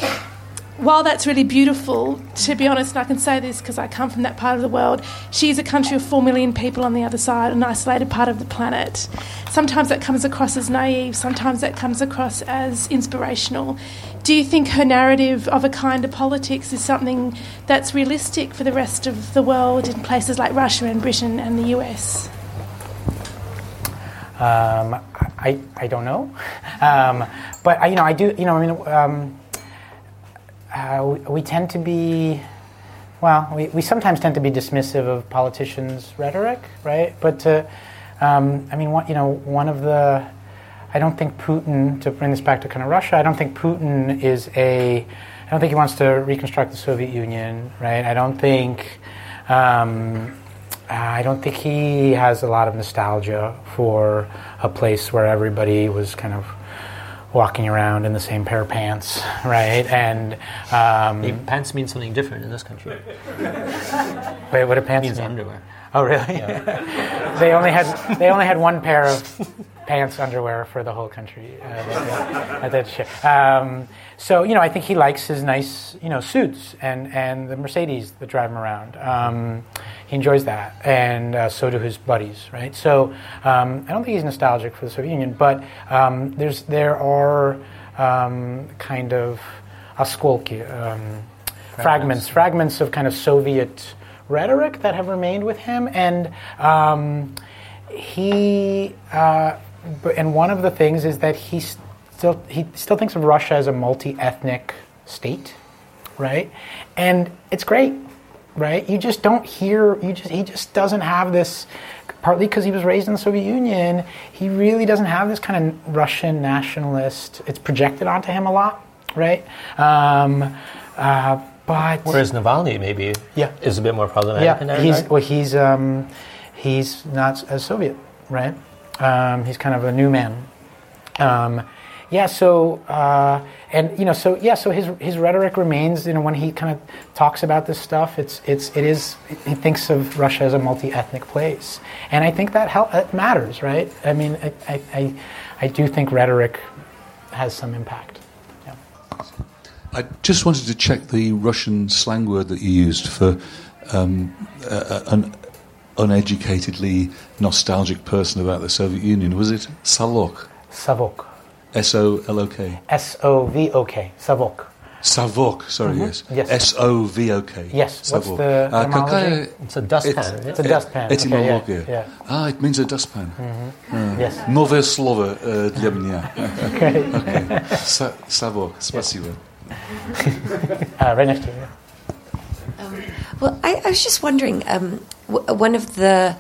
while that's really beautiful, to be honest, and I can say this because I come from that part of the world, she's a country of four million people on the other side, an isolated part of the planet. Sometimes that comes across as naive, sometimes that comes across as inspirational. Do you think her narrative of a kinder politics is something that's realistic for the rest of the world in places like Russia and Britain and the U S? Um, I, I don't know. Um, but, I, you know, I do, you know, I mean... Um, Uh, we, we tend to be, well, we, we sometimes tend to be dismissive of politicians' rhetoric, right? But, uh, um, I mean, one, you know, one of the, I don't think Putin, to bring this back to kind of Russia, I don't think Putin is a, I don't think he wants to reconstruct the Soviet Union, right? I don't think, um, I don't think he has a lot of nostalgia for a place where everybody was kind of walking around in the same pair of pants, right? And um, the pants mean something different in this country. Wait, what do pants mean? It means underwear. Oh, really? Yeah. they only had they only had one pair of pants underwear for the whole country. Uh, that, that, that um, so you know, I think he likes his nice, you know, suits and, and the Mercedes that drive him around. Um, he enjoys that, and uh, so do his buddies, right? So um, I don't think he's nostalgic for the Soviet Union, but um, there's there are um, kind of осколки, um, fragments, fragments of kind of Soviet rhetoric that have remained with him, and um, he uh, and one of the things is that he still he still thinks of Russia as a multi-ethnic state, right? And it's great. Right, you just don't hear. You just he just doesn't have this. Partly because he was raised in the Soviet Union, he really doesn't have this kind of Russian nationalist. It's projected onto him a lot, right? Um, uh, but whereas Navalny maybe yeah. is a bit more problematic. Yeah, in that he's regard. well, he's um, he's not a Soviet, right? Um, he's kind of a new man. Um, Yeah. So, uh, and you know, so yeah. So his his rhetoric remains. You know, when he kind of talks about this stuff, it's it's it is. He thinks of Russia as a multi-ethnic place, and I think that help, that matters, right? I mean, I, I I I do think rhetoric has some impact. Yeah. I just wanted to check the Russian slang word that you used for um, uh, an uneducatedly nostalgic person about the Soviet Union. Was it Salok? Savok. S O L O K. S O V O K, Savok. Savok, sorry, mm-hmm. yes. S O V O K. Yes, Savok. What's the uh, etymology? It's a dustpan. It's a dustpan. Etymology. Okay, yeah, yeah. Ah, it means a dustpan. Mm-hmm. Uh, yes. Nové slovo uh, для меня. Okay. Okay. Sa- Savok, спасибо. uh, right next to you. Um, well, I, I was just wondering, um, w- one of the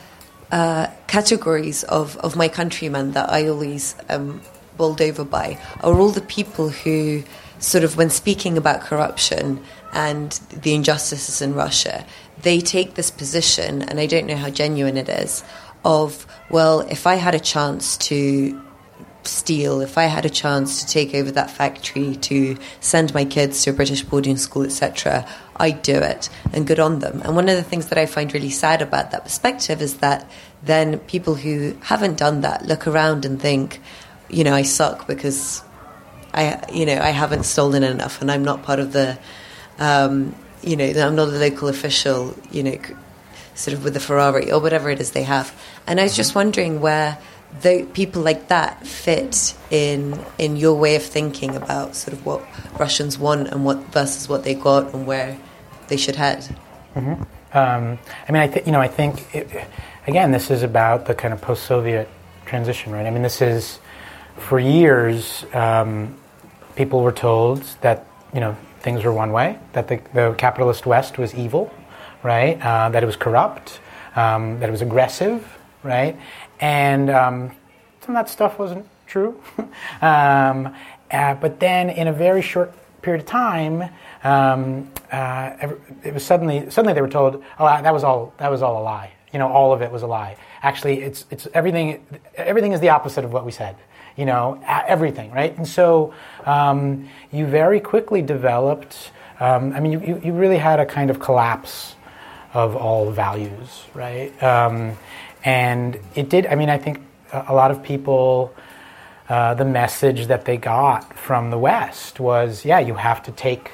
uh, categories of, of my countrymen that I always um, bowled over by are all the people who... sort of when speaking about corruption and the injustices in Russia, they take this position, and I don't know how genuine it is, of, well, if I had a chance to steal, if I had a chance to take over that factory, to send my kids to a British boarding school, et cetera, I'd do it, and good on them. And one of the things that I find really sad about that perspective is that then people who haven't done that look around and think, you know, I suck because... I, you know, I haven't stolen enough, and I'm not part of the, um, you know, I'm not a local official, you know, sort of with a Ferrari or whatever it is they have. And I was just wondering where the people like that fit in in your way of thinking about sort of what Russians want and what versus what they got and where they should head. Mm-hmm. Um, I mean, I th- you know, I think it, again, this is about the kind of post-Soviet transition, right? I mean, this is. For years, um, people were told that, you know, things were one way, that the, the capitalist West was evil, right? Uh, that it was corrupt, um, that it was aggressive, right? And um, some of that stuff wasn't true. um, uh, but then, in a very short period of time, um, uh, it was suddenly suddenly they were told, oh, that was all that was all a lie. You know, all of it was a lie. Actually, it's it's everything. Everything is the opposite of what we said. You know, everything, right? And so um, you very quickly developed, um, I mean, you, you really had a kind of collapse of all values, right? Um, and it did, I mean, I think a lot of people, uh, the message that they got from the West was, yeah, you have to take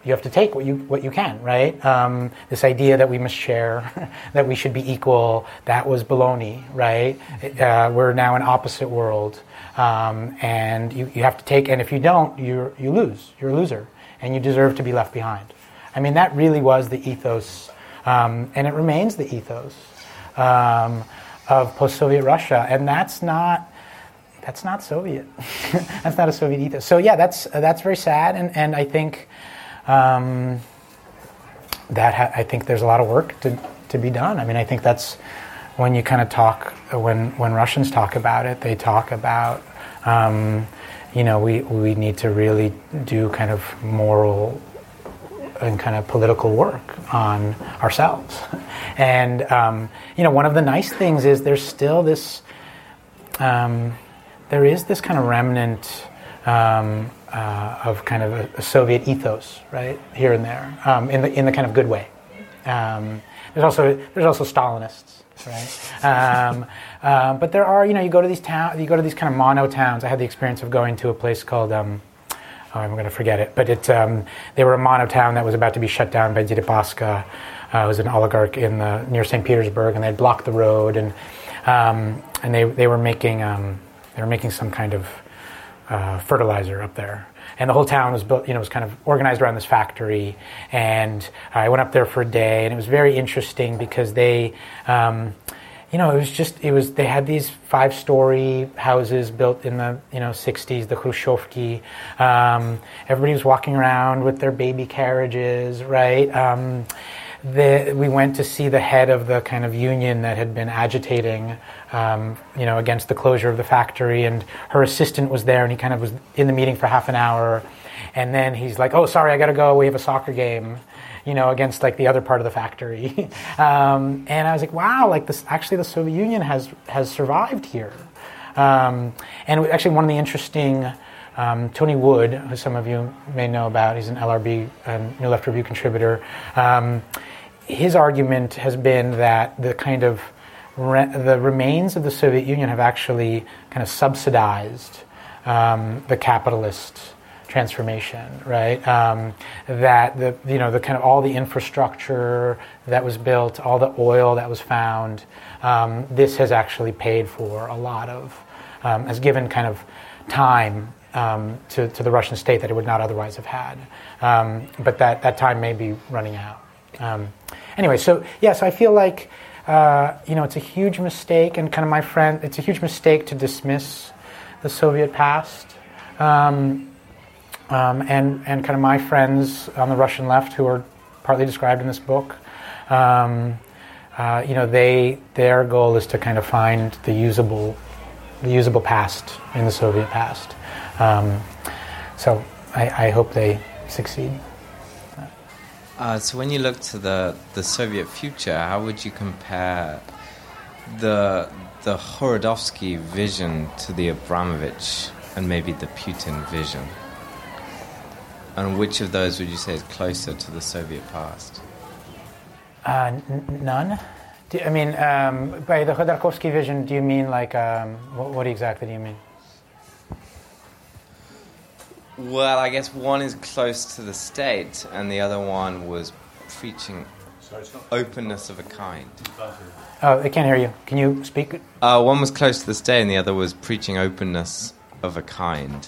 You have to take what you what you can, right? Um, this idea that we must share, that we should be equal, that was baloney, right? Uh, we're now an opposite world, um, and you, you have to take. And if you don't, you you lose. You're a loser, and you deserve to be left behind. I mean, that really was the ethos, um, and it remains the ethos um, of post-Soviet Russia, and that's not. That's not Soviet. That's not a Soviet ethos. So yeah, that's uh, that's very sad, and, and I think. Um, that ha- I think there's a lot of work to, to be done. I mean, I think that's when you kind of talk when when Russians talk about it, they talk about um, you know we we need to really do kind of moral and kind of political work on ourselves. And um, you know, one of the nice things is there's still this um, there is this kind of remnant. Um, Uh, of kind of a, a Soviet ethos, right, here and there, um, in the in the kind of good way. Um, there's also there's also Stalinists, right? Um, uh, but there are, you know, you go to these town, you go to these kind of mono towns. I had the experience of going to a place called, um, oh, I'm going to forget it, but it um, they were a mono town that was about to be shut down by Zidipaska. Uh, it was an oligarch in the near Saint Petersburg, and they blocked the road, and um, and they they were making um, they were making some kind of Uh, fertilizer up there, and the whole town was built. You know, was kind of organized around this factory. And I went up there for a day, and it was very interesting because they, um, you know, it was just it was they had these five-story houses built in the you know sixties, the Khrushchevki. Um, everybody was walking around with their baby carriages, right? Um, the, we went to see the head of the kind of union that had been agitating. Um, you know, against the closure of the factory, and her assistant was there, and he kind of was in the meeting for half an hour, and then he's like, "Oh, sorry, I got to go. We have a soccer game, you know, against like the other part of the factory." um, and I was like, "Wow, like this actually, the Soviet Union has has survived here." Um, and actually, one of the interesting um, Tony Wood, who some of you may know about, he's an L R B, um, New Left Review contributor. Um, his argument has been that the kind of Re- the remains of the Soviet Union have actually kind of subsidized um, the capitalist transformation, right? Um, that the you know the kind of all the infrastructure that was built, all the oil that was found, um, this has actually paid for a lot of, um, has given kind of time um, to, to the Russian state that it would not otherwise have had. Um, but that, that time may be running out. Um, anyway, so yeah, so I feel like, uh, you know, it's a huge mistake, and kind of my friend, it's a huge mistake to dismiss the Soviet past. Um, um, and, and kind of my friends on the Russian left who are partly described in this book, um, uh, you know, they their goal is to kind of find the usable the usable past in the Soviet past. Um, so I, I hope they succeed. Uh, so when you look to the, the Soviet future, how would you compare the the Khodorkovsky vision to the Abramovich and maybe the Putin vision? And which of those would you say is closer to the Soviet past? Uh, n- none. Do, I mean, um, by the Khodorkovsky vision, do you mean like, um, what, what exactly do you mean? Well, I guess one is close to the state, and the other one was preaching openness of a kind. Oh, I can't hear you. Can you speak? Uh, one was close to the state, and the other was preaching openness of a kind.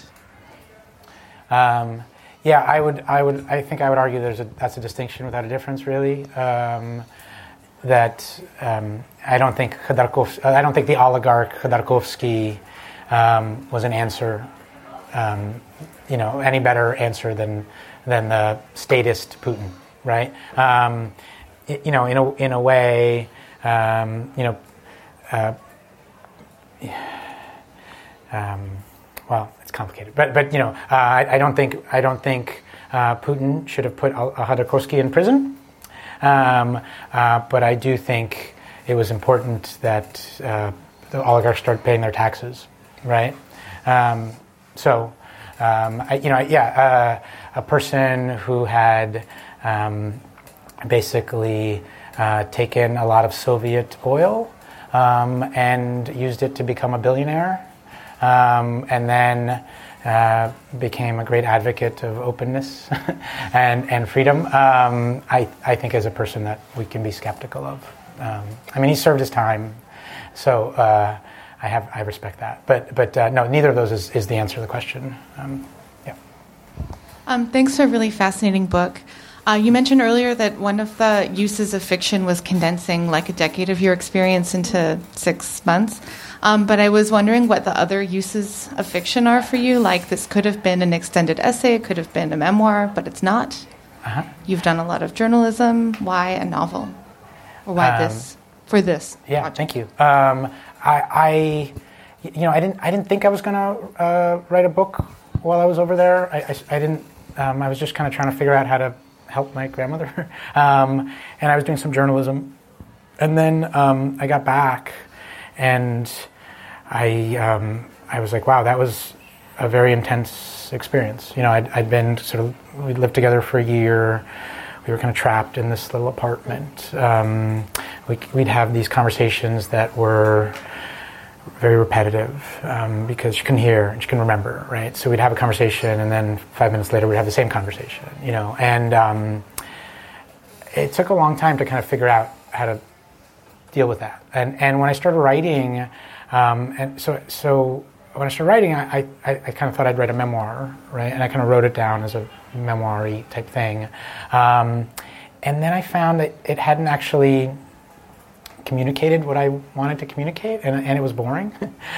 Um... Yeah, I would. I would. I think I would argue there's a that's a distinction without a difference, really. Um, that um, I don't think Khodorkovsky, I don't think the oligarch Khodorkovsky um, was an answer. Um, you know, any better answer than than the statist Putin, right? Um, it, you know, in a in a way, um, you know, uh, um, well. complicated, but but you know, uh, I, I don't think I don't think uh, Putin should have put Khodorkovsky in prison. Um, uh, but I do think it was important that uh, the oligarchs start paying their taxes, right? Um, so, um, I, you know, yeah, uh, a person who had um, basically uh, taken a lot of Soviet oil um, and used it to become a billionaire. Um, and then uh, became a great advocate of openness and, and freedom. Um, I, I think as a person that we can be skeptical of. Um, I mean, he served his time, so uh, I have I respect that. But but uh, no, neither of those is, is the answer to the question. Um, yeah. Um, thanks for a really fascinating book. Uh, you mentioned earlier that one of the uses of fiction was condensing like a decade of your experience into six months. Um, but I was wondering what the other uses of fiction are for you. Like, this could have been an extended essay, it could have been a memoir, but it's not. Uh-huh. You've done a lot of journalism. Why a novel? Or why um, this? For this? Yeah, project? Thank you. Um, I, I, you know, I didn't. I didn't think I was going to uh, write a book while I was over there. I, I, I didn't. Um, I was just kind of trying to figure out how to help my grandmother, um, and I was doing some journalism, and then um, I got back, and I um, I was like, wow, that was a very intense experience. You know, I'd, I'd been sort of we lived together for a year. We were kind of trapped in this little apartment. Um, we, we'd have these conversations that were very repetitive um, because she couldn't hear and she couldn't remember, right? So we'd have a conversation, and then five minutes later we'd have the same conversation, you know. And um, it took a long time to kind of figure out how to deal with that. And and when I started writing, um, and so so when I started writing, I, I, I kind of thought I'd write a memoir, right? And I kind of wrote it down as a memoir-y type thing. Um, and then I found that it hadn't actually communicated what I wanted to communicate, and, and it was boring.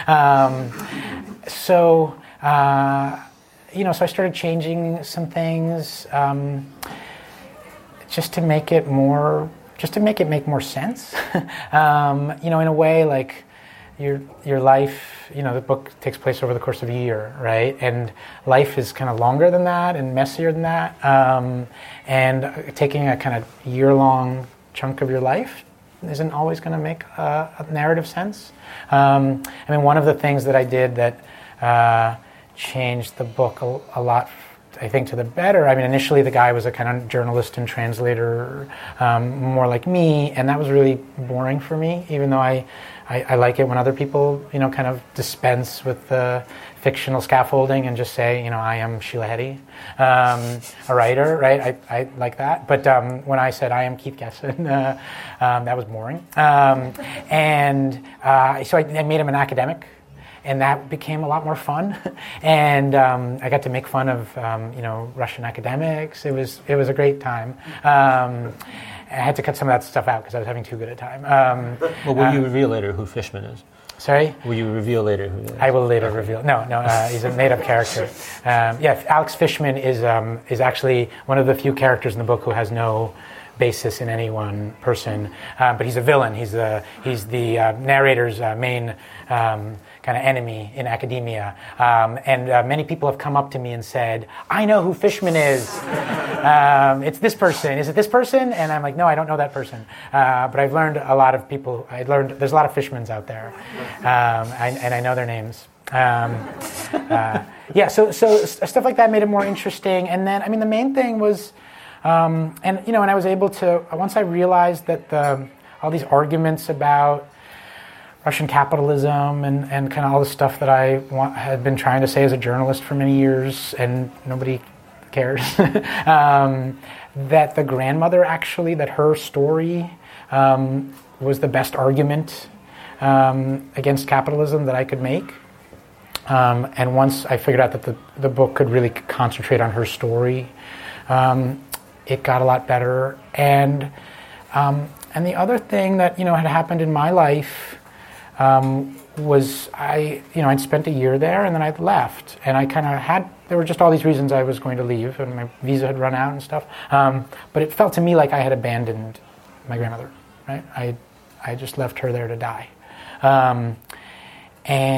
um, so, uh, you know, so I started changing some things um, just to make it more, just to make it make more sense. um, you know, in a way, like your your life. You know, the book takes place over the course of a year, right? And life is kind of longer than that and messier than that. Um, and taking a kind of year-long chunk of your life isn't always going to make uh, a narrative sense. Um, I mean, one of the things that I did that uh, changed the book a, a lot, I think, to the better. I mean, initially the guy was a kind of journalist and translator, um, more like me, and that was really boring for me. Even though I, I, I like it when other people, you know, kind of dispense with the fictional scaffolding and just say, you know, I am Sheila Hedy, um, a writer, right? I, I like that. But um, when I said I am Keith Gessen, uh, um, that was boring. Um, and uh, so I, I made him an academic, and that became a lot more fun. And um, I got to make fun of um, you know Russian academics. It was it was a great time. Um, I had to cut some of that stuff out because I was having too good a time. Um, well, will um, you reveal later who Fishman is? Sorry? Will you reveal later who he is? I will later reveal. No, no, uh, he's a made-up character. Um, yeah, Alex Fishman is um, is actually one of the few characters in the book who has no basis in any one person, um, but he's a villain. He's the he's the uh, narrator's uh, main um, kind of enemy in academia. Um, and uh, many people have come up to me and said, "I know who Fishman is. um, it's this person. Is it this person?" And I'm like, "No, I don't know that person." Uh, but I've learned a lot of people. I learned there's a lot of Fishmans out there, um, I, and I know their names. Um, uh, yeah. So so stuff like that made it more interesting. And then I mean the main thing was. Um, and you know, and I was able to once I realized that the, all these arguments about Russian capitalism and, and kind of all the stuff that I want, had been trying to say as a journalist for many years, and nobody cares. um, that the grandmother actually, that her story um, was the best argument um, against capitalism that I could make. Um, and once I figured out that the the book could really concentrate on her story. Um, It got a lot better, and um, and the other thing that you know had happened in my life um, was I you know I'd spent a year there and then I left, and I kind of had there were just all these reasons I was going to leave, and my visa had run out and stuff. Um, but it felt to me like I had abandoned my grandmother, right? I I just left her there to die. Um,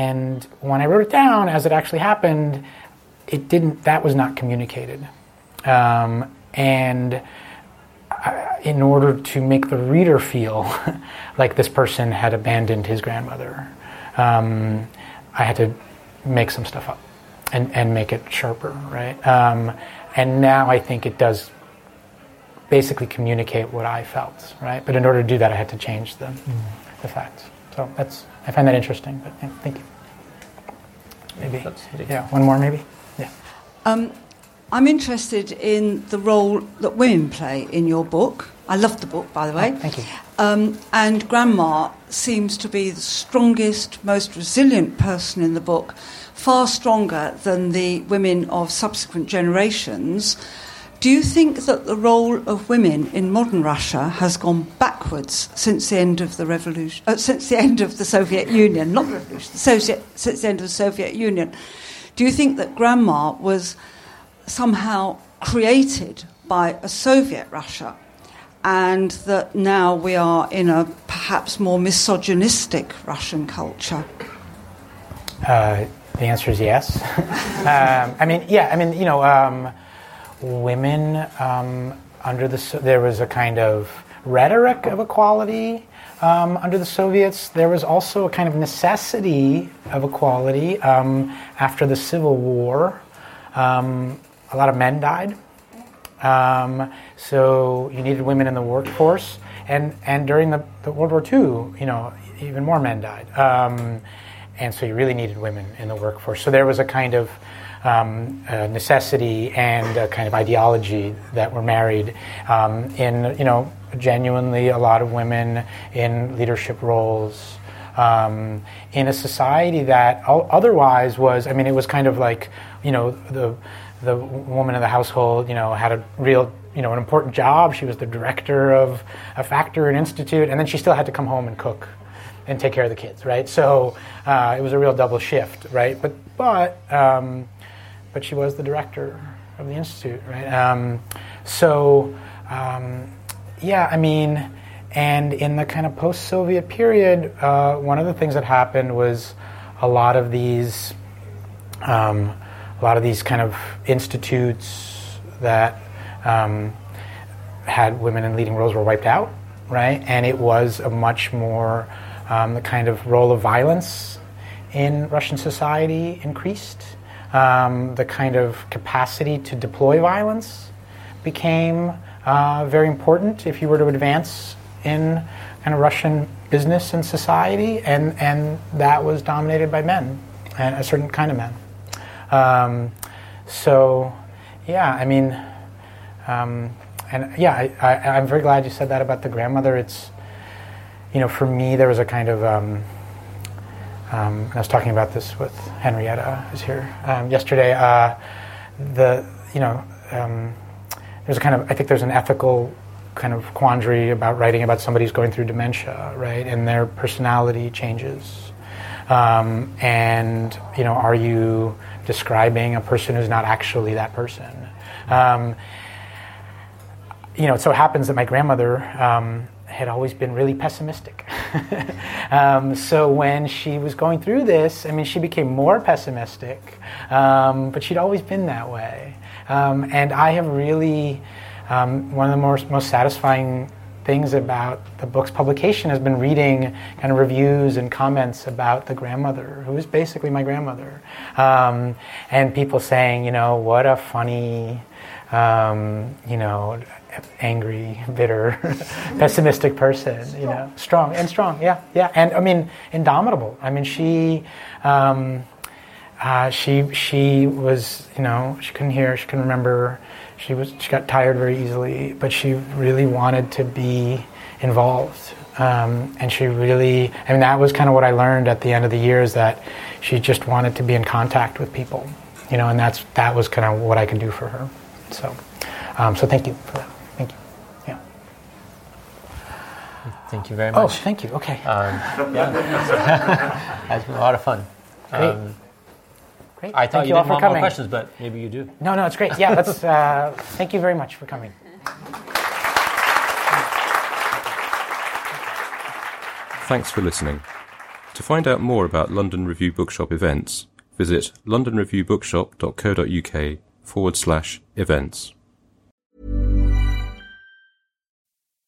and when I wrote it down, as it actually happened, it didn't. That was not communicated. Um, And in order to make the reader feel like this person had abandoned his grandmother, um, I had to make some stuff up and, and make it sharper, right? Um, and now I think it does basically communicate what I felt, right? But in order to do that, I had to change the, mm. the facts. So that's I find that interesting, but yeah, thank you. Maybe, yeah, one more maybe? Yeah. Um, I'm interested in the role that women play in your book. I love the book, by the way. Oh, thank you. Um, and Grandma seems to be the strongest, most resilient person in the book, far stronger than the women of subsequent generations. Do you think that the role of women in modern Russia has gone backwards since the end of the revolution, uh, since the end of the Soviet Union, not the revolution, Soviet, since the end of the Soviet Union? Do you think that Grandma was somehow created by a Soviet Russia, and that now we are in a perhaps more misogynistic Russian culture? Uh, the answer is yes. um, I mean, yeah, I mean, you know, um, women um, under the... So- there was a kind of rhetoric of equality um, under the Soviets. There was also a kind of necessity of equality um, after the Civil War. Um, a lot of men died, um, so you needed women in the workforce, and, and during the, the World War Two, you know, even more men died, um, and so you really needed women in the workforce. So there was a kind of um, uh, necessity and a kind of ideology that were married um, in, you know, genuinely a lot of women in leadership roles. Um, in a society that otherwise was, I mean, it was kind of like, you know, the the woman in the household, you know, had a real, you know, an important job. She was the director of a factory, an institute, and then she still had to come home and cook and take care of the kids, right? So uh, it was a real double shift, right? But but um, but she was the director of the institute, right? Um, so um, yeah, I mean. And in the kind of post-Soviet period, uh, one of the things that happened was a lot of these, um, a lot of these kind of institutes that um, had women in leading roles were wiped out, right? And it was a much more um, the kind of role of violence in Russian society increased. Um, the kind of capacity to deploy violence became uh, very important if you were to advance in kind of Russian business and society, and, and that was dominated by men, and a certain kind of men. Um, so, yeah, I mean, um, and yeah, I, I, I'm very glad you said that about the grandmother. It's, you know, for me, there was a kind of um, Um, and I was talking about this with Henrietta, who's here, um, yesterday. Uh, the you know um, there's a kind of I think there's an ethical kind of quandary about writing about somebody who's going through dementia, right? And their personality changes. Um, and you know, are you describing a person who's not actually that person? Um, you know, it so happens that my grandmother um, had always been really pessimistic. um, so when she was going through this, I mean, she became more pessimistic, um, but she'd always been that way. Um, and I have really, um, one of the more, most satisfying things about the book's publication has been reading kind of reviews and comments about the grandmother, who is basically my grandmother, um, and people saying, you know, what a funny, um, you know, angry, bitter, pessimistic person, strong. You know, strong and strong, yeah, yeah, and I mean, indomitable. I mean, she, um, uh, she, she was, you know, she couldn't hear, she couldn't remember. She was. She got tired very easily, but she really wanted to be involved. Um, and she really, I mean, that was kind of what I learned at the end of the year, is that she just wanted to be in contact with people, you know, and that's that was kind of what I could do for her. So, um, so thank you for that. Thank you. Yeah. Thank you very much. Oh, thank you. Okay. Um, yeah. That's been a lot of fun. Great. Um, Great. I thought thank you, you didn't want more questions, but maybe you do. No, no, it's great. Yeah, let's. Uh, thank you very much for coming. Thanks for listening. To find out more about London Review Bookshop events, visit londonreviewbookshop.co.uk forward slash events.